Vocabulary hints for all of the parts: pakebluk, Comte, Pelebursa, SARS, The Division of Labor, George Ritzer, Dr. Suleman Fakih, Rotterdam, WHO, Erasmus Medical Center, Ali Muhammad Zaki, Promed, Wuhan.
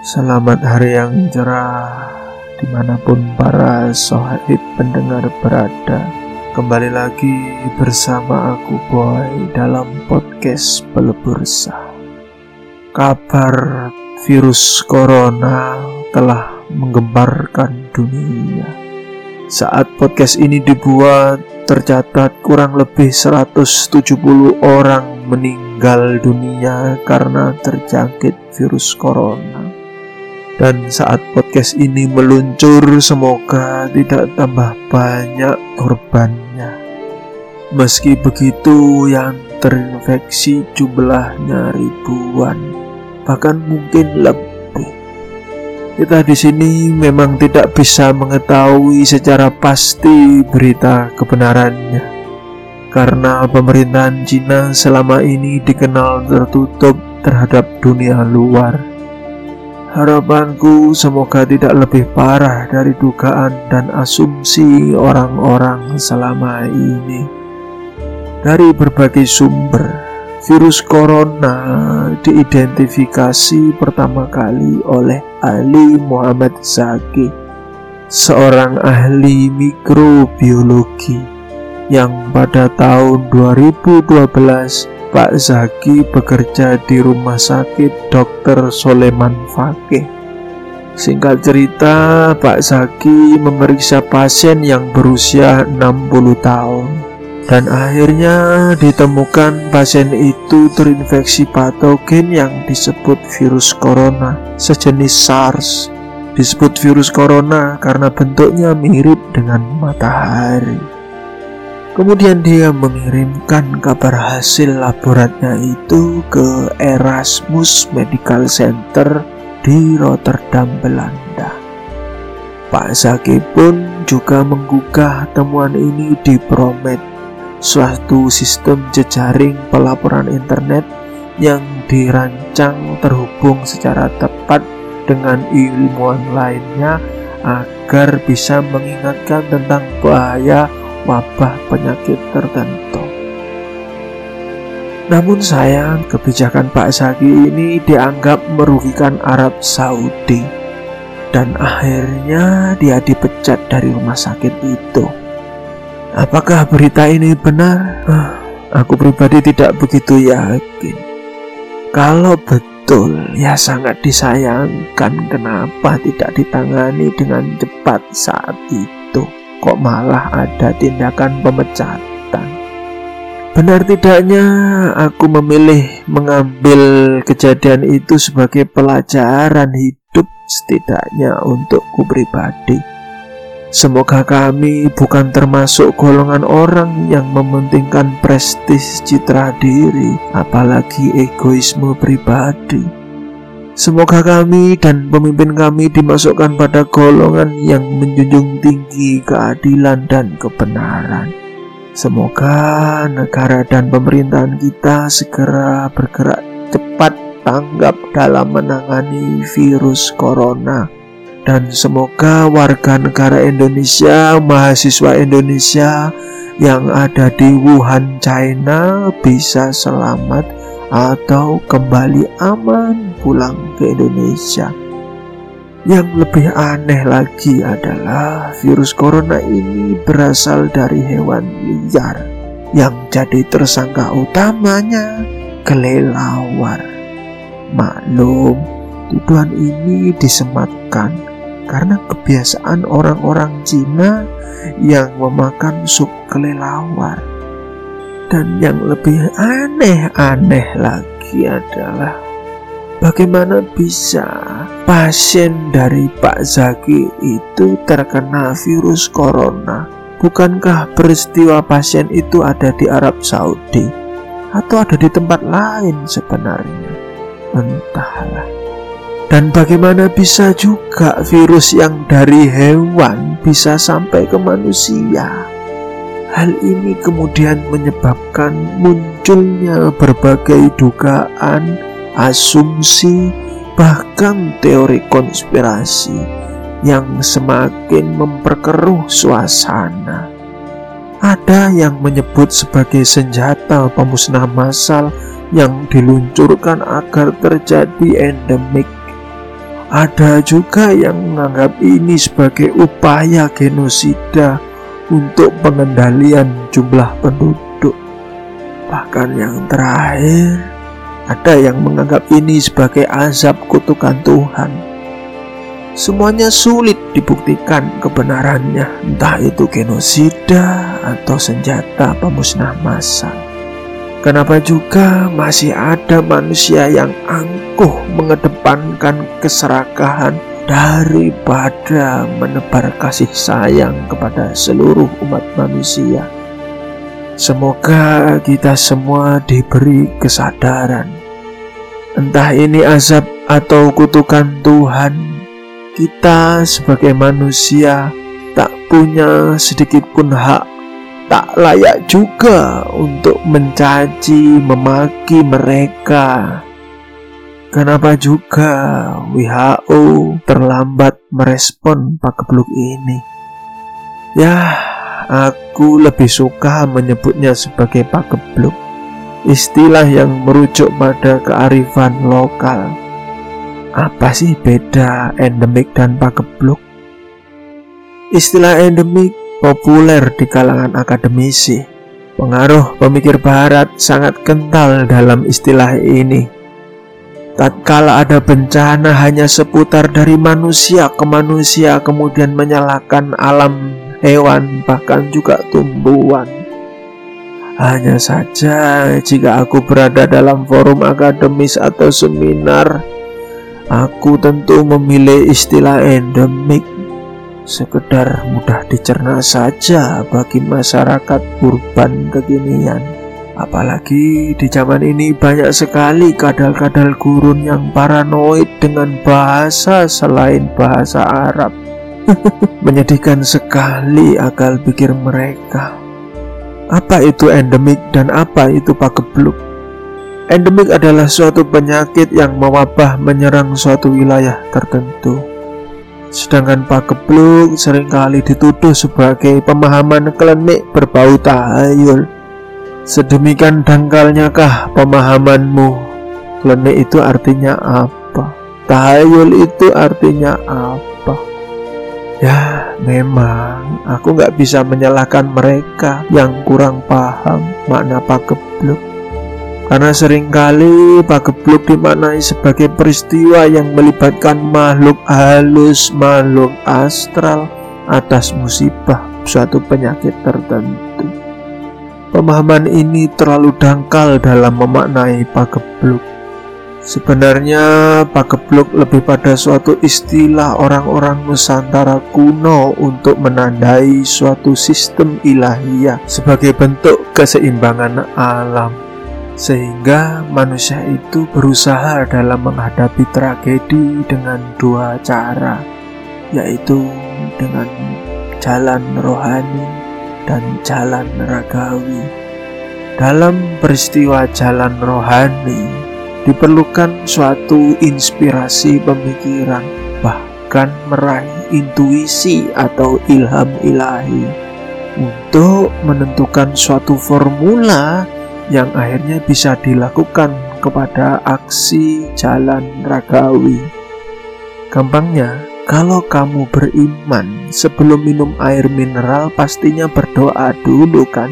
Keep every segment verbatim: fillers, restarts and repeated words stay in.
Selamat hari yang cerah dimanapun para sohib pendengar berada. Kembali lagi bersama aku Boy dalam podcast Pelebursa. Kabar virus corona telah menggemparkan dunia. Saat podcast ini dibuat, tercatat kurang lebih seratus tujuh puluh orang meninggal dunia karena terjangkit virus corona. Dan saat podcast ini meluncur, semoga tidak tambah banyak korbannya. Meski begitu, yang terinfeksi jumlahnya ribuan, bahkan mungkin lebih. Kita di sini memang tidak bisa mengetahui secara pasti berita kebenarannya, karena pemerintahan Cina selama ini dikenal tertutup terhadap dunia luar. Harapanku semoga tidak lebih parah dari dugaan dan asumsi orang-orang selama ini. Dari berbagai sumber, virus corona diidentifikasi pertama kali oleh Ali Muhammad Zaki, seorang ahli mikrobiologi, yang pada tahun dua ribu dua belas Pak Zaki bekerja di rumah sakit dokter Suleman Fakih. Singkat cerita, Pak Zaki memeriksa pasien yang berusia enam puluh tahun dan akhirnya ditemukan pasien itu terinfeksi patogen yang disebut virus corona, sejenis SARS. Disebut virus corona karena bentuknya mirip dengan matahari. Kemudian dia mengirimkan kabar hasil laboratnya itu ke Erasmus Medical Center di Rotterdam, Belanda. Pak Zaki pun juga menggugah temuan ini di Promed, suatu sistem jejaring pelaporan internet yang dirancang terhubung secara tepat dengan ilmuwan lainnya agar bisa mengingatkan tentang bahaya wabah penyakit tertentu. Namun sayang, kebijakan Pak Zaki ini dianggap merugikan Arab Saudi dan akhirnya dia dipecat dari rumah sakit itu. Apakah berita ini benar? Aku pribadi tidak begitu yakin. Kalau betul, ya sangat disayangkan kenapa tidak ditangani dengan cepat saat itu. Kok malah ada tindakan pemecatan? Benar tidaknya aku memilih mengambil kejadian itu sebagai pelajaran hidup, setidaknya untukku pribadi. Semoga kami bukan termasuk golongan orang yang mementingkan prestis citra diri, apalagi egoisme pribadi. Semoga kami dan pemimpin kami dimasukkan pada golongan yang menjunjung tinggi keadilan dan kebenaran. Semoga negara dan pemerintahan kita segera bergerak cepat tanggap dalam menangani virus corona. Dan semoga warga negara Indonesia, mahasiswa Indonesia yang ada di Wuhan, China bisa selamat atau kembali aman pulang ke Indonesia. Yang lebih aneh lagi adalah virus corona ini berasal dari hewan liar. Yang jadi tersangka utamanya kelelawar. Maklum, tuduhan ini disematkan karena kebiasaan orang-orang Cina yang memakan sup kelelawar. Dan yang lebih aneh-aneh lagi adalah bagaimana bisa pasien dari Pak Zaki itu terkena virus corona? Bukankah peristiwa pasien itu ada di Arab Saudi atau ada di tempat lain sebenarnya? Entahlah. Dan bagaimana bisa juga virus yang dari hewan bisa sampai ke manusia? Hal ini kemudian menyebabkan munculnya berbagai dugaan, asumsi, bahkan teori konspirasi yang semakin memperkeruh suasana. Ada yang menyebut sebagai senjata pemusnah massal yang diluncurkan agar terjadi endemik. Ada juga yang menganggap ini sebagai upaya genosida untuk pengendalian jumlah penduduk. Bahkan yang terakhir, ada yang menganggap ini sebagai azab kutukan Tuhan. Semuanya sulit dibuktikan kebenarannya, entah itu genosida atau senjata pemusnah massal. Kenapa juga masih ada manusia yang angkuh mengedepankan keserakahan daripada menebar kasih sayang kepada seluruh umat manusia? Semoga kita semua diberi kesadaran. Entah ini azab atau kutukan Tuhan, kita sebagai manusia tak punya sedikitpun hak, tak layak juga untuk mencaci, memaki mereka. Kenapa juga W H O terlambat merespon pakebluk ini? Yah, aku lebih suka menyebutnya sebagai pakebluk, istilah yang merujuk pada kearifan lokal. Apa sih beda endemik dan pakebluk? Istilah endemik populer di kalangan akademisi. Pengaruh pemikir barat sangat kental dalam istilah ini. Tatkala ada bencana hanya seputar dari manusia ke manusia, kemudian menyalahkan alam, hewan, bahkan juga tumbuhan. Hanya saja jika aku berada dalam forum akademis atau seminar, aku tentu memilih istilah endemik, sekedar mudah dicerna saja bagi masyarakat urban kekinian. Apalagi di zaman ini banyak sekali kadal-kadal gurun yang paranoid dengan bahasa selain bahasa Arab. Menyedihkan sekali akal pikir mereka. Apa itu endemik dan apa itu pakebluk? Endemik adalah suatu penyakit yang mewabah menyerang suatu wilayah tertentu. Sedangkan pakebluk seringkali dituduh sebagai pemahaman klinik berbau tahayul. Sedemikian dangkalnyakah pemahamanmu? Klinik itu artinya apa? Tahayul itu artinya apa? Ya memang aku gak bisa menyalahkan mereka yang kurang paham makna pakebluk, karena seringkali pakebluk dimaknai sebagai peristiwa yang melibatkan makhluk halus, makhluk astral atas musibah suatu penyakit tertentu. Pemahaman ini terlalu dangkal dalam memaknai pakebluk. Sebenarnya pakebluk lebih pada suatu istilah orang-orang Nusantara kuno untuk menandai suatu sistem ilahiyah sebagai bentuk keseimbangan alam. Sehingga manusia itu berusaha dalam menghadapi tragedi dengan dua cara, yaitu dengan jalan rohani dan jalan ragawi. Dalam peristiwa jalan rohani, diperlukan suatu inspirasi pemikiran, bahkan meraih intuisi atau ilham ilahi, untuk menentukan suatu formula yang akhirnya bisa dilakukan kepada aksi jalan ragawi. Gampangnya, kalau kamu beriman, sebelum minum air mineral pastinya berdoa dulu kan?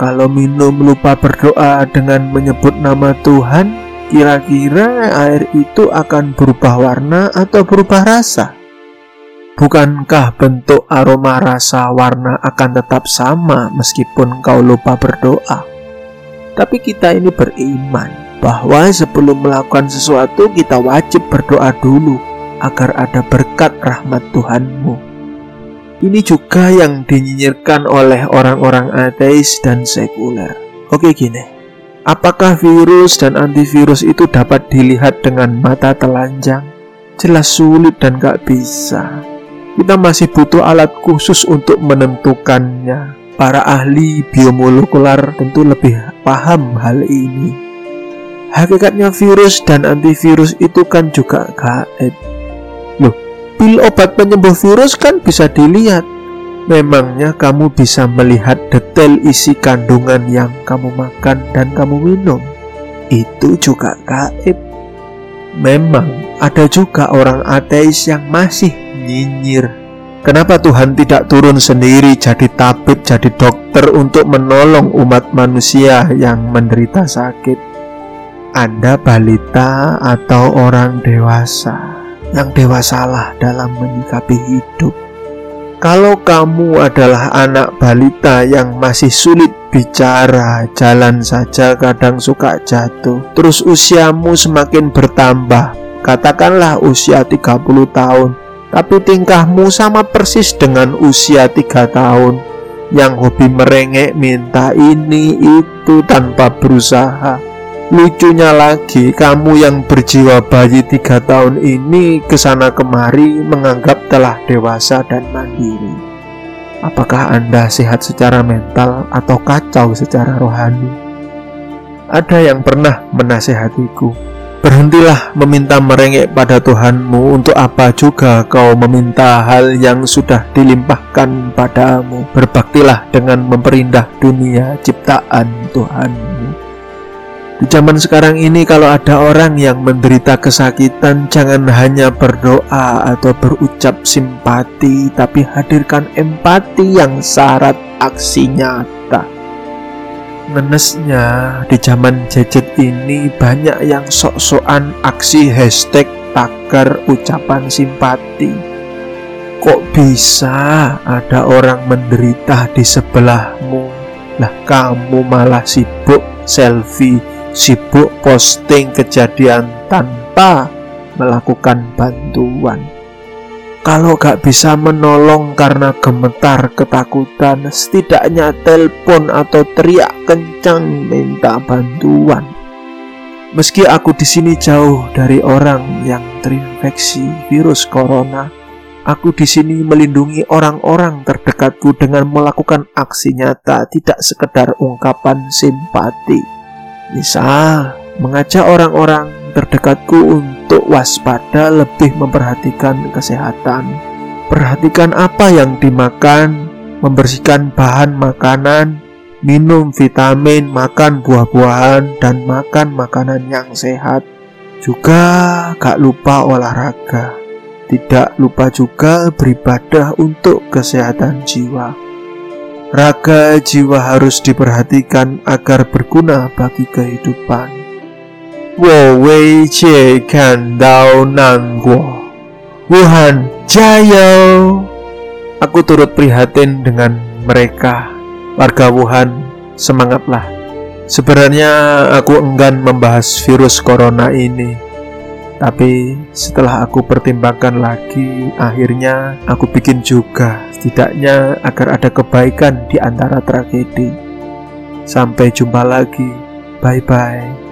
Kalau minum lupa berdoa dengan menyebut nama Tuhan, kira-kira air itu akan berubah warna atau berubah rasa? Bukankah bentuk, aroma, rasa, warna akan tetap sama meskipun kau lupa berdoa? Tapi kita ini beriman bahwa sebelum melakukan sesuatu kita wajib berdoa dulu agar ada berkat rahmat Tuhanmu. Ini juga yang dinyinyirkan oleh orang-orang ateis dan sekuler. Oke gini, apakah virus dan antivirus itu dapat dilihat dengan mata telanjang? Jelas sulit dan gak bisa. Kita masih butuh alat khusus untuk menentukannya. Para ahli biomolekular tentu lebih paham hal ini. Hakikatnya virus dan antivirus itu kan juga gaib. Loh, pil obat penyembuh virus kan bisa dilihat. Memangnya kamu bisa melihat detail isi kandungan yang kamu makan dan kamu minum? Itu juga gaib. memang ada juga orang ateis yang masih nyinyir. Kenapa Tuhan tidak turun sendiri jadi tabib, jadi dokter untuk menolong umat manusia yang menderita sakit? Anda balita atau orang dewasa yang dewasalah dalam menyikapi hidup. Kalau kamu adalah anak balita yang masih sulit bicara, jalan saja kadang suka jatuh, terus usiamu semakin bertambah, katakanlah usia tiga puluh tahun, tapi tingkahmu sama persis dengan usia tiga tahun, yang hobi merengek, minta ini itu tanpa berusaha. Lucunya lagi, kamu yang berjiwa bayi tiga tahun ini kesana kemari menganggap telah dewasa dan mandiri. Apakah Anda sehat secara mental atau kacau secara rohani? Ada yang pernah menasehatiku, berhentilah meminta merengek pada Tuhanmu, untuk apa juga kau meminta hal yang sudah dilimpahkan padamu. Berbaktilah dengan memperindah dunia ciptaan Tuhanmu. Di zaman sekarang ini, kalau ada orang yang menderita kesakitan, jangan hanya berdoa atau berucap simpati, tapi hadirkan empati yang syarat aksi nyata. Ngenesnya, di zaman jejet ini banyak yang sok-sokan aksi hashtag tagar ucapan simpati. Kok bisa ada orang menderita di sebelahmu? Lah kamu malah sibuk selfie, sibuk posting kejadian tanpa melakukan bantuan. Kalau gak bisa menolong karena gemetar ketakutan, setidaknya telepon atau teriak kencang minta bantuan. Meski aku di sini jauh dari orang yang terinfeksi virus corona, aku di sini melindungi orang-orang terdekatku dengan melakukan aksi nyata, tidak sekedar ungkapan simpati. Misal, mengajak orang-orang terdekatku untuk waspada, lebih memperhatikan kesehatan. Perhatikan apa yang dimakan, membersihkan bahan makanan, minum vitamin, makan buah-buahan, dan makan makanan yang sehat. Juga gak lupa olahraga. Tidak lupa juga beribadah untuk kesehatan jiwa. Raga jiwa harus diperhatikan agar berguna bagi kehidupan. Wuhan Jaya. Aku turut prihatin dengan mereka. Warga Wuhan, semangatlah. Sebenarnya aku enggan membahas virus corona ini, tapi setelah aku pertimbangkan lagi, akhirnya aku bikin juga, setidaknya agar ada kebaikan di antara tragedi. Sampai jumpa lagi. Bye-bye.